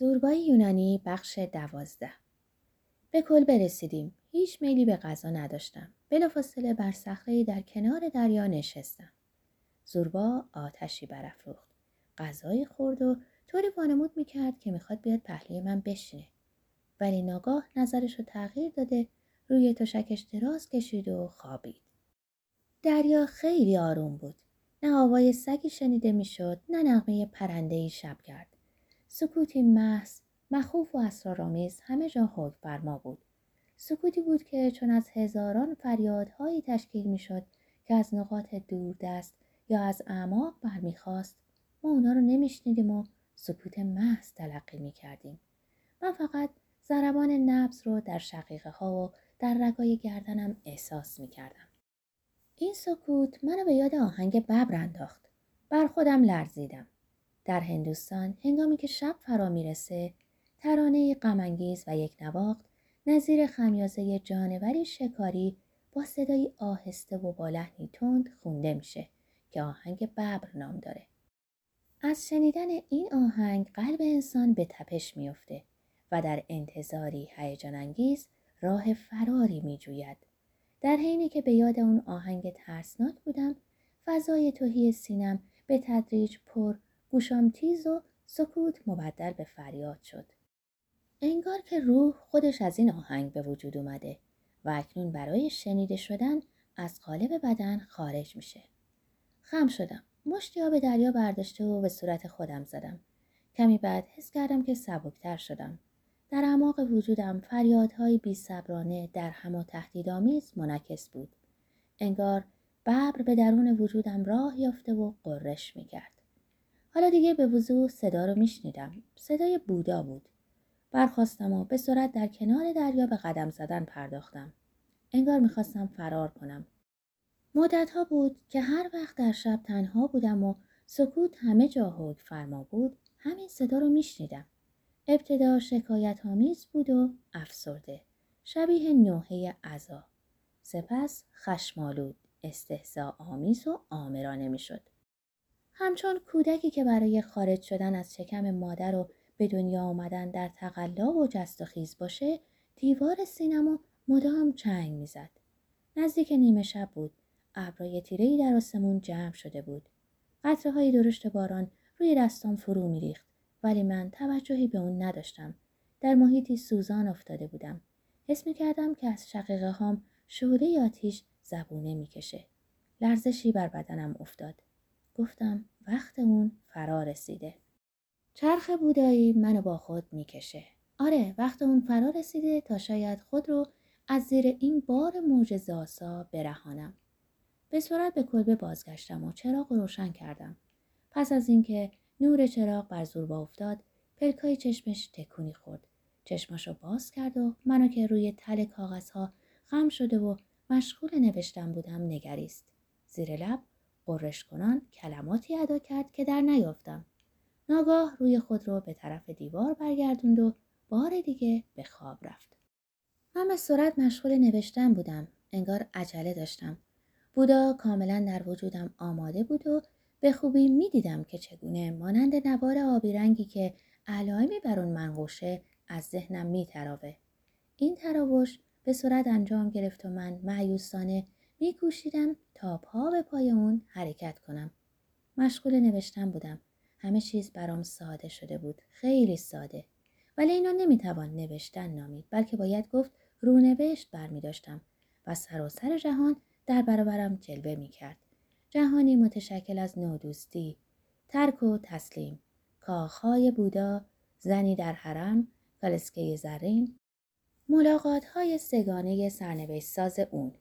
زوربای یونانی بخش 12 به کل برسیدیم. هیچ میلی به غذا نداشتم. بلافاصله بر صخره‌ای در کنار دریا نشستم. زوربا آتشی برافروخت. غذای خورد و طوری وانمود میکرد که میخواد بیاد پهلوی من بشینه. ولی ناگاه نظرش رو تغییر داده، روی تشکش دراز کشید و خوابید. دریا خیلی آروم بود. نه آوای سگی شنیده میشد، نه نغمه پرنده‌ای شبگرد. سکوتی محض، مخوف و اسرارآمیز همه جا حکم بر ما بود. سکوتی بود که چون از هزاران فریادهایی تشکیل میشد که از نقاط دوردست یا از اعماق برمیخواست، ما اونا رو نمیشنیدیم و سکوت محض تلقی میکردیم. من فقط ضربان نبض رو در شقیقه ها و در رگای گردنم احساس میکردم. این سکوت منو به یاد آهنگ ببر انداخت. بر خودم لرزیدم. در هندوستان هنگامی که شب فرا میرسه، ترانه غم‌انگیز و یک نواخت نظیر خمیازه جانوری شکاری با صدای آهسته و با لحنی تند خونده میشه که آهنگ ببر نام داره. از شنیدن این آهنگ قلب انسان به تپش میفته و در انتظاری هیجان انگیز راه فراری میجوید. در حینی که به یاد اون آهنگ ترسناک بودم، فضای تهی سینم به تدریج پر، گوشام تیز و سکوت مبدل به فریاد شد. انگار که روح خودش از این آهنگ به وجود اومده و اکنون برای شنیده شدن از قالب بدن خارج میشه. خم شدم. مشتی آب دریا برداشته و به صورت خودم زدم. کمی بعد حس کردم که سبکتر شدم. در اعماق وجودم فریادهای بی‌صبرانه در هم و تهدیدآمیز منعکس بود. انگار ببر به درون وجودم راه یافته و غرش میکرد. حالا دیگه به وضوح صدا رو میشنیدم. صدای بودا بود. برخاستم و به سرعت در کنار دریا به قدم زدن پرداختم. انگار میخواستم فرار کنم. مدتها بود که هر وقت در شب تنها بودم و سکوت همه جا حکم فرما بود، همین صدا رو میشنیدم. ابتدا شکایت‌آمیز بود و افسرده، شبیه نوحه عزا. سپس خشم‌آلود، استهزاآمیز و آمرانه میشد. همچون کودکی که برای خارج شدن از شکم مادر و به دنیا آمدن در تقلا و جست و خیز باشه، دیوار سینما مدام چنگ میزد. نزدیک نیمه شب بود. ابرهای تیره‌ای در آسمون جمع شده بود. قطره‌های درشت باران روی دستام فرو میریخت، ولی من توجهی به اون نداشتم. در محیطی سوزان افتاده بودم. حس می‌کردم که از شقیقه هام شعله آتش زبونه میکشه. لرزشی بر بدنم افتاد. گفتم وقت اون فرا رسیده. چرخ بودایی منو با خود میکشه. آره، وقت اون فرا رسیده تا شاید خود رو از زیر این بار معجزه‌آسا برهانم. به سرعت به کلبه بازگشتم و چراغ روشن کردم. پس از اینکه نور چراغ بر زوربا افتاد، پلکای چشمش تکونی خورد. چشماشو باز کرد و منو که روی تله کاغذها خم شده و مشغول نوشتن بودم نگریست. زیر لب غرش کنان کلماتی ادا کرد که در نیافتم. ناگاه روی خود رو به طرف دیوار برگردوند و بار دیگه به خواب رفت. من به سرعت مشغول نوشتن بودم. انگار عجله داشتم. بودا کاملا در وجودم آماده بود و به خوبی می دیدم که چگونه مانند نوار آبی رنگی که علائمی بر اون منقوشه از ذهنم می تراوه. این تراوش به سرعت انجام گرفت و من مأیوسانه می کوشیدم تا پا به پای اون حرکت کنم. مشغول نوشتن بودم. همه چیز برام ساده شده بود. خیلی ساده. ولی اینو نمی توان نوشتن نامید، بلکه باید گفت رونوشت بر می داشتم و سراسر جهان در برابرم جلوه می کرد. جهانی متشکل از نودوستی، ترک و تسلیم، کاخهای بودا، زنی در حرم، کالسکه زرین، ملاقاتهای سگانه سرنوشت ساز اون،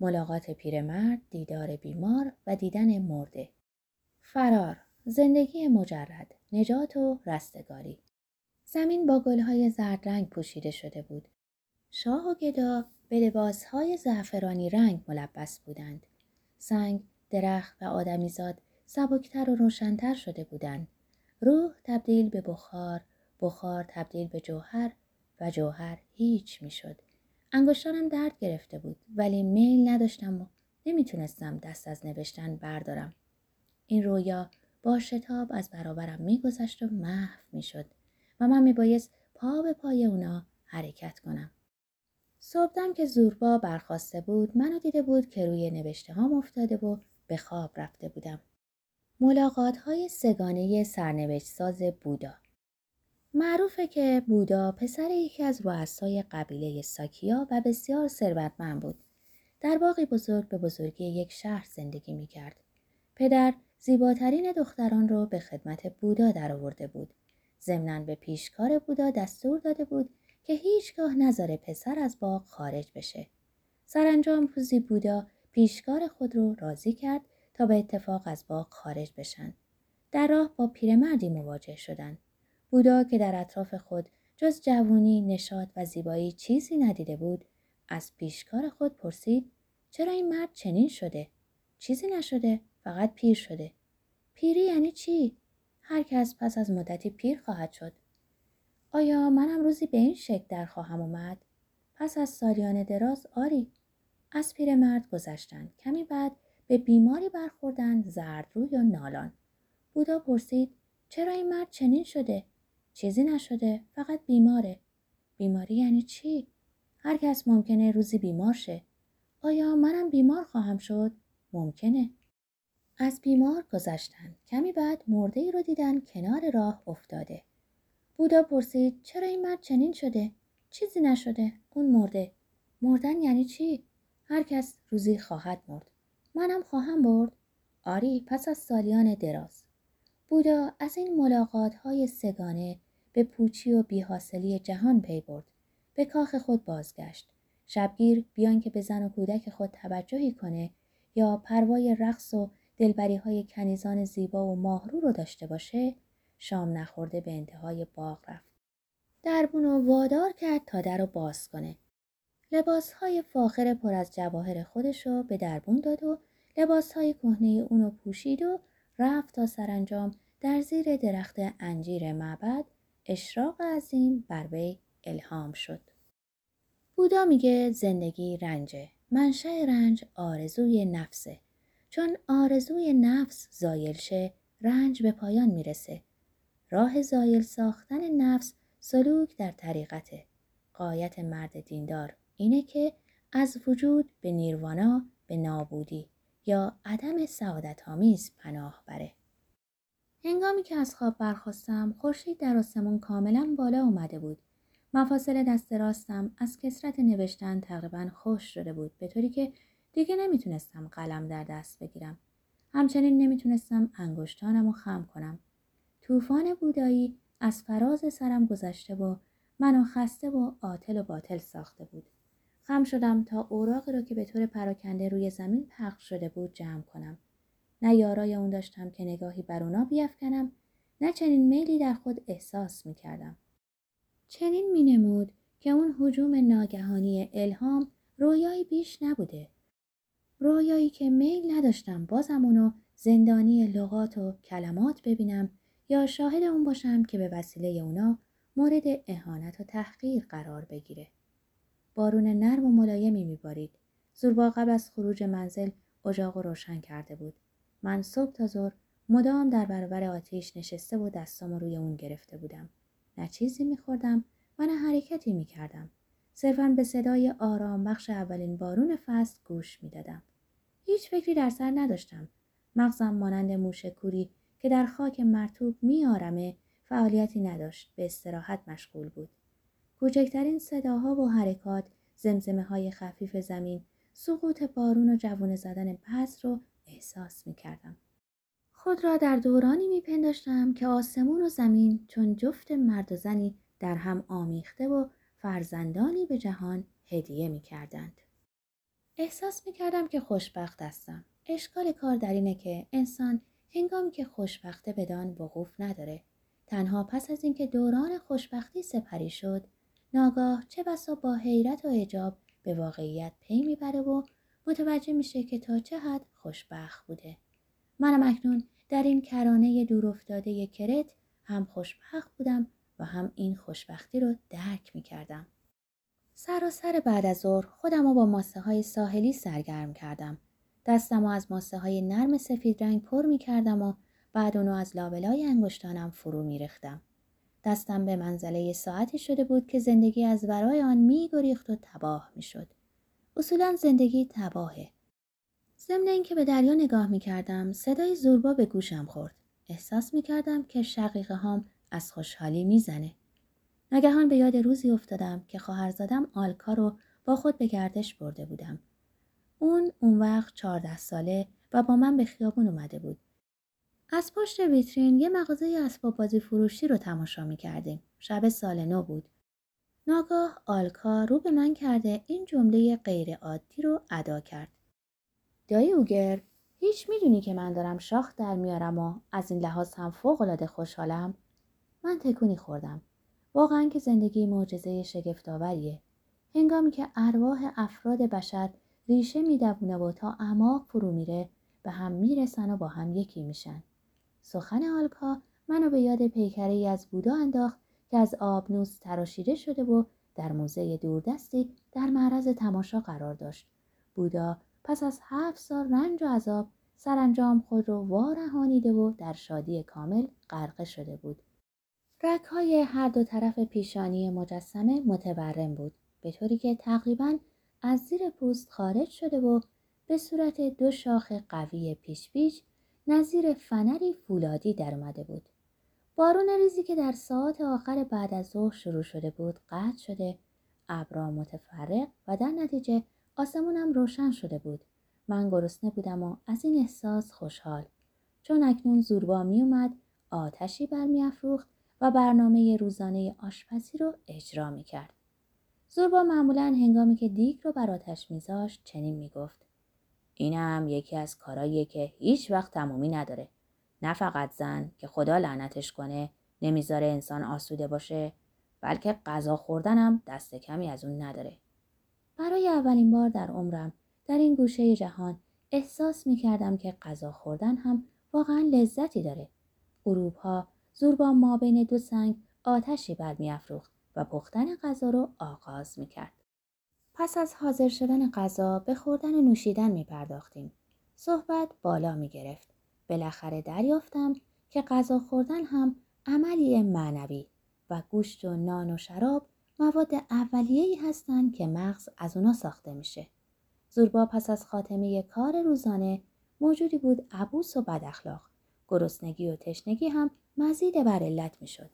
ملاقات پیرمرد، دیدار بیمار و دیدن مرده، فرار، زندگی مجرد، نجات و رستگاری. زمین با گلهای زرد رنگ پوشیده شده بود. شاه و گدا به لباسهای زعفرانی رنگ ملبس بودند. سنگ، درخت و آدمیزاد سبکتر و روشنتر شده بودند. روح تبدیل به بخار، بخار تبدیل به جوهر و جوهر هیچ می شد. انگشتانم درد گرفته بود، ولی میل نداشتم و نمیتونستم دست از نوشتن بردارم. این رویا با شتاب از برابرم می گذشت و محو می شد و من میبایست پا به پای اونا حرکت کنم. صبحدم که زوربا برخواسته بود، منو دیده بود که روی نوشته هام افتاده و به خواب رفته بودم. ملاقات های سگانه سرنوشت ساز بودا. معروفه که بودا پسر یکی از رؤسای قبیله ساکیا و بسیار ثروتمند بود. در باغی بزرگ به بزرگی یک شهر زندگی می کرد. پدر زیباترین دختران رو به خدمت بودا درآورده بود. ضمناً به پیشکار بودا دستور داده بود که هیچگاه نذاره پسر از باغ خارج بشه. سرانجام پوزی بودا پیشکار خود رو راضی کرد تا به اتفاق از باغ خارج بشن. در راه با پیرمردی مواجه شدند. بودا که در اطراف خود جز جوانی، نشاط و زیبایی چیزی ندیده بود، از پیشکار خود پرسید: چرا این مرد چنین شده؟ چیزی نشده، فقط پیر شده. پیری یعنی چی؟ هر کس پس از مدتی پیر خواهد شد. آیا منم روزی به این شکل در خواهم اومد؟ پس از سالیان دراز آری. از پیرمرد گذشتند. کمی بعد به بیماری برخوردند، زردروی و نالان. بودا پرسید: چرا این مرد چنین شده؟ چیزی نشده، فقط بیماره. بیماری یعنی چی؟ هر کس ممکنه روزی بیمار شه. آیا منم بیمار خواهم شد؟ ممکنه. از بیمار گذشتند. کمی بعد مرده‌ای رو دیدن کنار راه افتاده. بودا پرسید: چرا این مرد چنین شده؟ چیزی نشده، اون مرده. مردن یعنی چی؟ هر کس روزی خواهد مرد. منم خواهم مرد؟ آری، پس از سالیان دراز. بودا از این ملاقات‌های سگانه به پوچی و بی‌حاصلی جهان پی برد. به کاخ خود بازگشت. شبگیر بیان که به زن و کودک خود توجهی کنه یا پروای رقص و دلبری‌های کنیزان زیبا و ماهرو رو داشته باشه، شام نخورده به انتهای باغ رفت. دربونو وادار کرد تا در رو باز کنه. لباس‌های فاخر پر از جواهر خودش رو به دربون داد و لباس‌های کهنه اونو پوشید و رفت تا سرانجام در زیر درخت انجیر معبد اشراق عظیم بر وی الهام شد. بودا میگه زندگی رنجه. منشأ رنج آرزوی نفسه. چون آرزوی نفس زایل شه، رنج به پایان میرسه. راه زایل ساختن نفس سلوک در طریقته. غایت مرد دیندار اینه که از وجود به نیروانا، به نابودی یا عدم سعادت آمیز پناه بره. هنگامی که از خواب برخاستم، خورشید در آسمون کاملا بالا اومده بود. مفاصل دست راستم از کثرت نوشتن تقریبا خشک شده بود، به طوری که دیگه نمیتونستم قلم در دست بگیرم. همچنین نمیتونستم انگشتانمو خم کنم. طوفان بودایی از فراز سرم گذشته و منو خسته و عاطل و باطل ساخته بود. خم شدم تا اوراقی رو که به طور پراکنده روی زمین پخش شده بود جمع کنم. نه یارای اون داشتم که نگاهی بر اونا بیفکنم، نه چنین میلی در خود احساس میکردم. چنین مینمود که اون هجوم ناگهانی الهام رویایی بیش نبوده. رویایی که میل نداشتم بازم اونو زندانی لغات و کلمات ببینم یا شاهد اون باشم که به وسیله اونا مورد اهانت و تحقیر قرار بگیره. بارون نرم و ملایمی میبارید. زوربا قبل از خروج منزل اجاق رو روشن کرده بود. من صبح تا ظهر مدام در برابر آتیش نشسته و دستام روی اون گرفته بودم. نه چیزی میخوردم و نه حرکتی میکردم. صرفاً به صدای آرام بخش اولین بارون فصل گوش میدادم. هیچ فکری در سر نداشتم. مغزم مانند موشکوری که در خاک مرطوب میارمه فعالیتی نداشت، به استراحت مشغول بود. کوچکترین صداها و حرکات، زمزمه‌های خفیف زمین، سقوط بارون و جوونه زدن پس رو احساس می‌کردم. خود را در دورانی می‌پنداشتم که آسمون و زمین چون جفت مرد و زنی در هم آمیخته و فرزندانی به جهان هدیه می‌کردند. احساس می‌کردم که خوشبخت هستم. اشکال کار در اینه که انسان هنگامی که خوشبخته بدان وقوف نداره. تنها پس از اینکه دوران خوشبختی سپری شد، ناگاه چه بسا با حیرت و اعجاب به واقعیت پی میبره و متوجه میشه که تا چه حد خوشبخت بوده. منم اکنون در این کرانه دورافتاده کرت هم خوشبخت بودم و هم این خوشبختی رو درک میکردم. سراسر بعد از ظهر خودم رو با ماسه های ساحلی سرگرم کردم. دستم رو از ماسه های نرم سفید رنگ پر میکردم و بعد اونو از لابلای انگشتانم فرو میرختم. دستم به منزله ساعتی شده بود که زندگی از ورای آن می‌گریخت و تباه می‌شد. اصولاً زندگی تباهه. ضمن اینکه به دریا نگاه می‌کردم، صدای زوربا به گوشم خورد. احساس می‌کردم که شقیقه‌هام از خوشحالی می‌زنه. ناگهان به یاد روزی افتادم که خواهرزادم آلکا رو با خود به گردش برده بودم. اون وقت 14 ساله و با من به خیابون اومده بود. از پشت ویترین یه مغازه اسباب بازی فروشی رو تماشا می‌کردیم. شب سال نو بود. ناگاه آلکا رو به من کرده این جمله غیر عادی رو ادا کرد. دایی اوگر، هیچ می‌دونی که من دارم شاخ در میارم و از این لحاظ هم فوق‌العاده خوشحالم؟ من تکونی خوردم. واقعاً که زندگی معجزه شگفت‌آوریه. هنگامی که ارواح افراد بشر ریشه می‌دوونه و تا اعماق فرو میره، به هم میرسن و با هم یکی میشن. سخن آلکا منو به یاد پیکره‌ای از بودا انداخت که از آبنوس تراشیده شده و در موزه دوردستی در معرض تماشا قرار داشت. بودا پس از 7 سال رنج و عذاب سرانجام خود رو وارهانیده و در شادی کامل غرقه شده بود. رگ‌های هر دو طرف پیشانی مجسمه متورم بود، به طوری که تقریباً از زیر پوست خارج شده و به صورت 2 شاخه قوی پیش پیش نظیر فنری فولادی در اومده بود. بارون ریزی که در ساعات آخر بعد از ظهر شروع شده بود قطع شده، ابرها متفرق و در نتیجه آسمونم روشن شده بود. من گرسنه بودم و از این احساس خوشحال، چون اکنون زوربا می اومد، آتشی برمی‌افروخت و برنامه روزانه آشپزی رو اجرا می‌کرد. زوربا معمولاً هنگامی که دیگ رو بر آتش می‌ذاشت چنین می‌گفت: اینم یکی از کاراییه که هیچ وقت تمومی نداره. نه فقط زن که خدا لعنتش کنه نمیذاره انسان آسوده باشه، بلکه غذا خوردنم دست کمی از اون نداره. برای اولین بار در عمرم در این گوشه جهان احساس میکردم که غذا خوردن هم واقعا لذتی داره. غروب‌ها زوربا ما بین 2 سنگ آتشی برمی‌افروخت و پختن غذا رو آغاز میکرد. پس از حاضر شدن غذا به خوردن و نوشیدن می پرداختیم. صحبت بالا می گرفت. بالاخره دریافتم که غذا خوردن هم عملی معنوی و گوشت و نان و شراب مواد اولیه‌ای هستند که مغز از اونا ساخته میشه. زوربا پس از خاتمه کار روزانه موجودی بود عبوس و بد اخلاق. گرسنگی و تشنگی هم مزید بر علت می شد.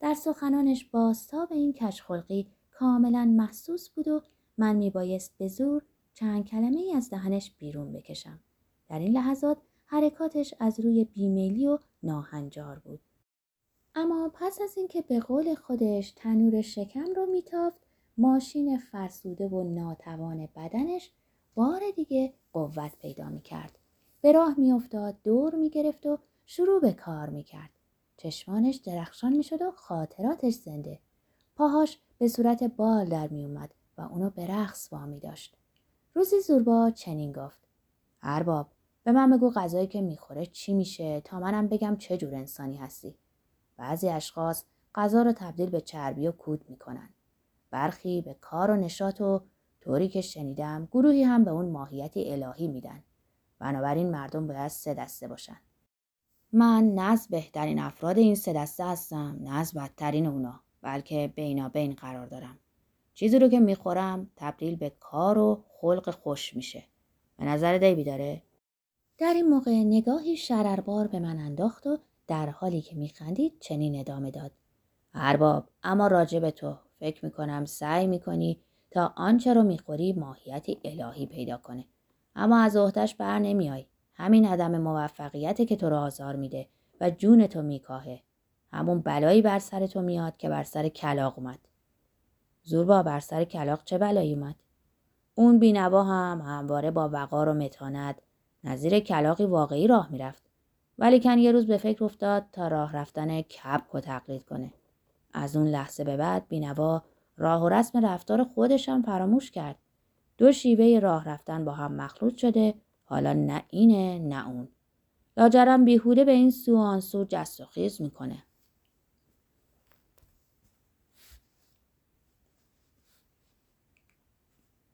در سخنانش بازتاب این کجخلقی کاملا محسوس بود و من میبایست به زور چند کلمه ای از دهنش بیرون بکشم. در این لحظات حرکاتش از روی بیمیلی و ناهنجار بود. اما پس از اینکه به قول خودش تنور شکم رو میتافت، ماشین فرسوده و ناتوان بدنش بار دیگه قوت پیدا میکرد. به راه میافتاد، دور میگرفت و شروع به کار میکرد. چشمانش درخشان میشد و خاطراتش زنده. پاهاش به صورت بال در میومد و اونو به رقص وامی داشت. روزی زوربا چنین گفت: ارباب، به من بگو غذایی که میخوره چی میشه تا منم بگم چه جور انسانی هستی. بعضی اشخاص غذا رو تبدیل به چربی و کود میکنن. برخی به کار و نشاط و طوری که شنیدم گروهی هم به اون ماهیتی الهی میدن. بنابراین مردم باید 3 دسته باشن. من نه از بهترین افراد این 3 دسته هستم، نه از بدترین اونا، بلکه بینابین قرار دارم. چیزی رو که میخورم تبدیل به کار و خلق خوش میشه. به نظر دیوی داره؟ در این موقع نگاهی شرربار به من انداخت و در حالی که میخندید چنین ادامه داد: ارباب، اما راجب تو فکر میکنم سعی میکنی تا آنچه رو میخوری ماهیتی الهی پیدا کنه، اما از عهده‌اش بر نمیای. همین عدم موفقیته که تو رو آزار میده و جون تو میکاهه. همون بلایی بر سر تو میاد که بر سر کلاغ اومد. زوربا، بر سر کلاغ چه بلایی اومد؟ اون بینوا هم همواره با وقار و متانت نظیر کلاغی واقعی راه میرفت، ولیکن یه روز به فکر افتاد تا راه رفتن کبک رو تقلید کنه. از اون لحظه به بعد بینوا راه و رسم رفتار خودش هم فراموش کرد. 2 شیوه راه رفتن با هم مخلوط شده، حالا نه اینه نه اون. لاجرم بیهوده به این سو آن سو جست و خیز میکنه.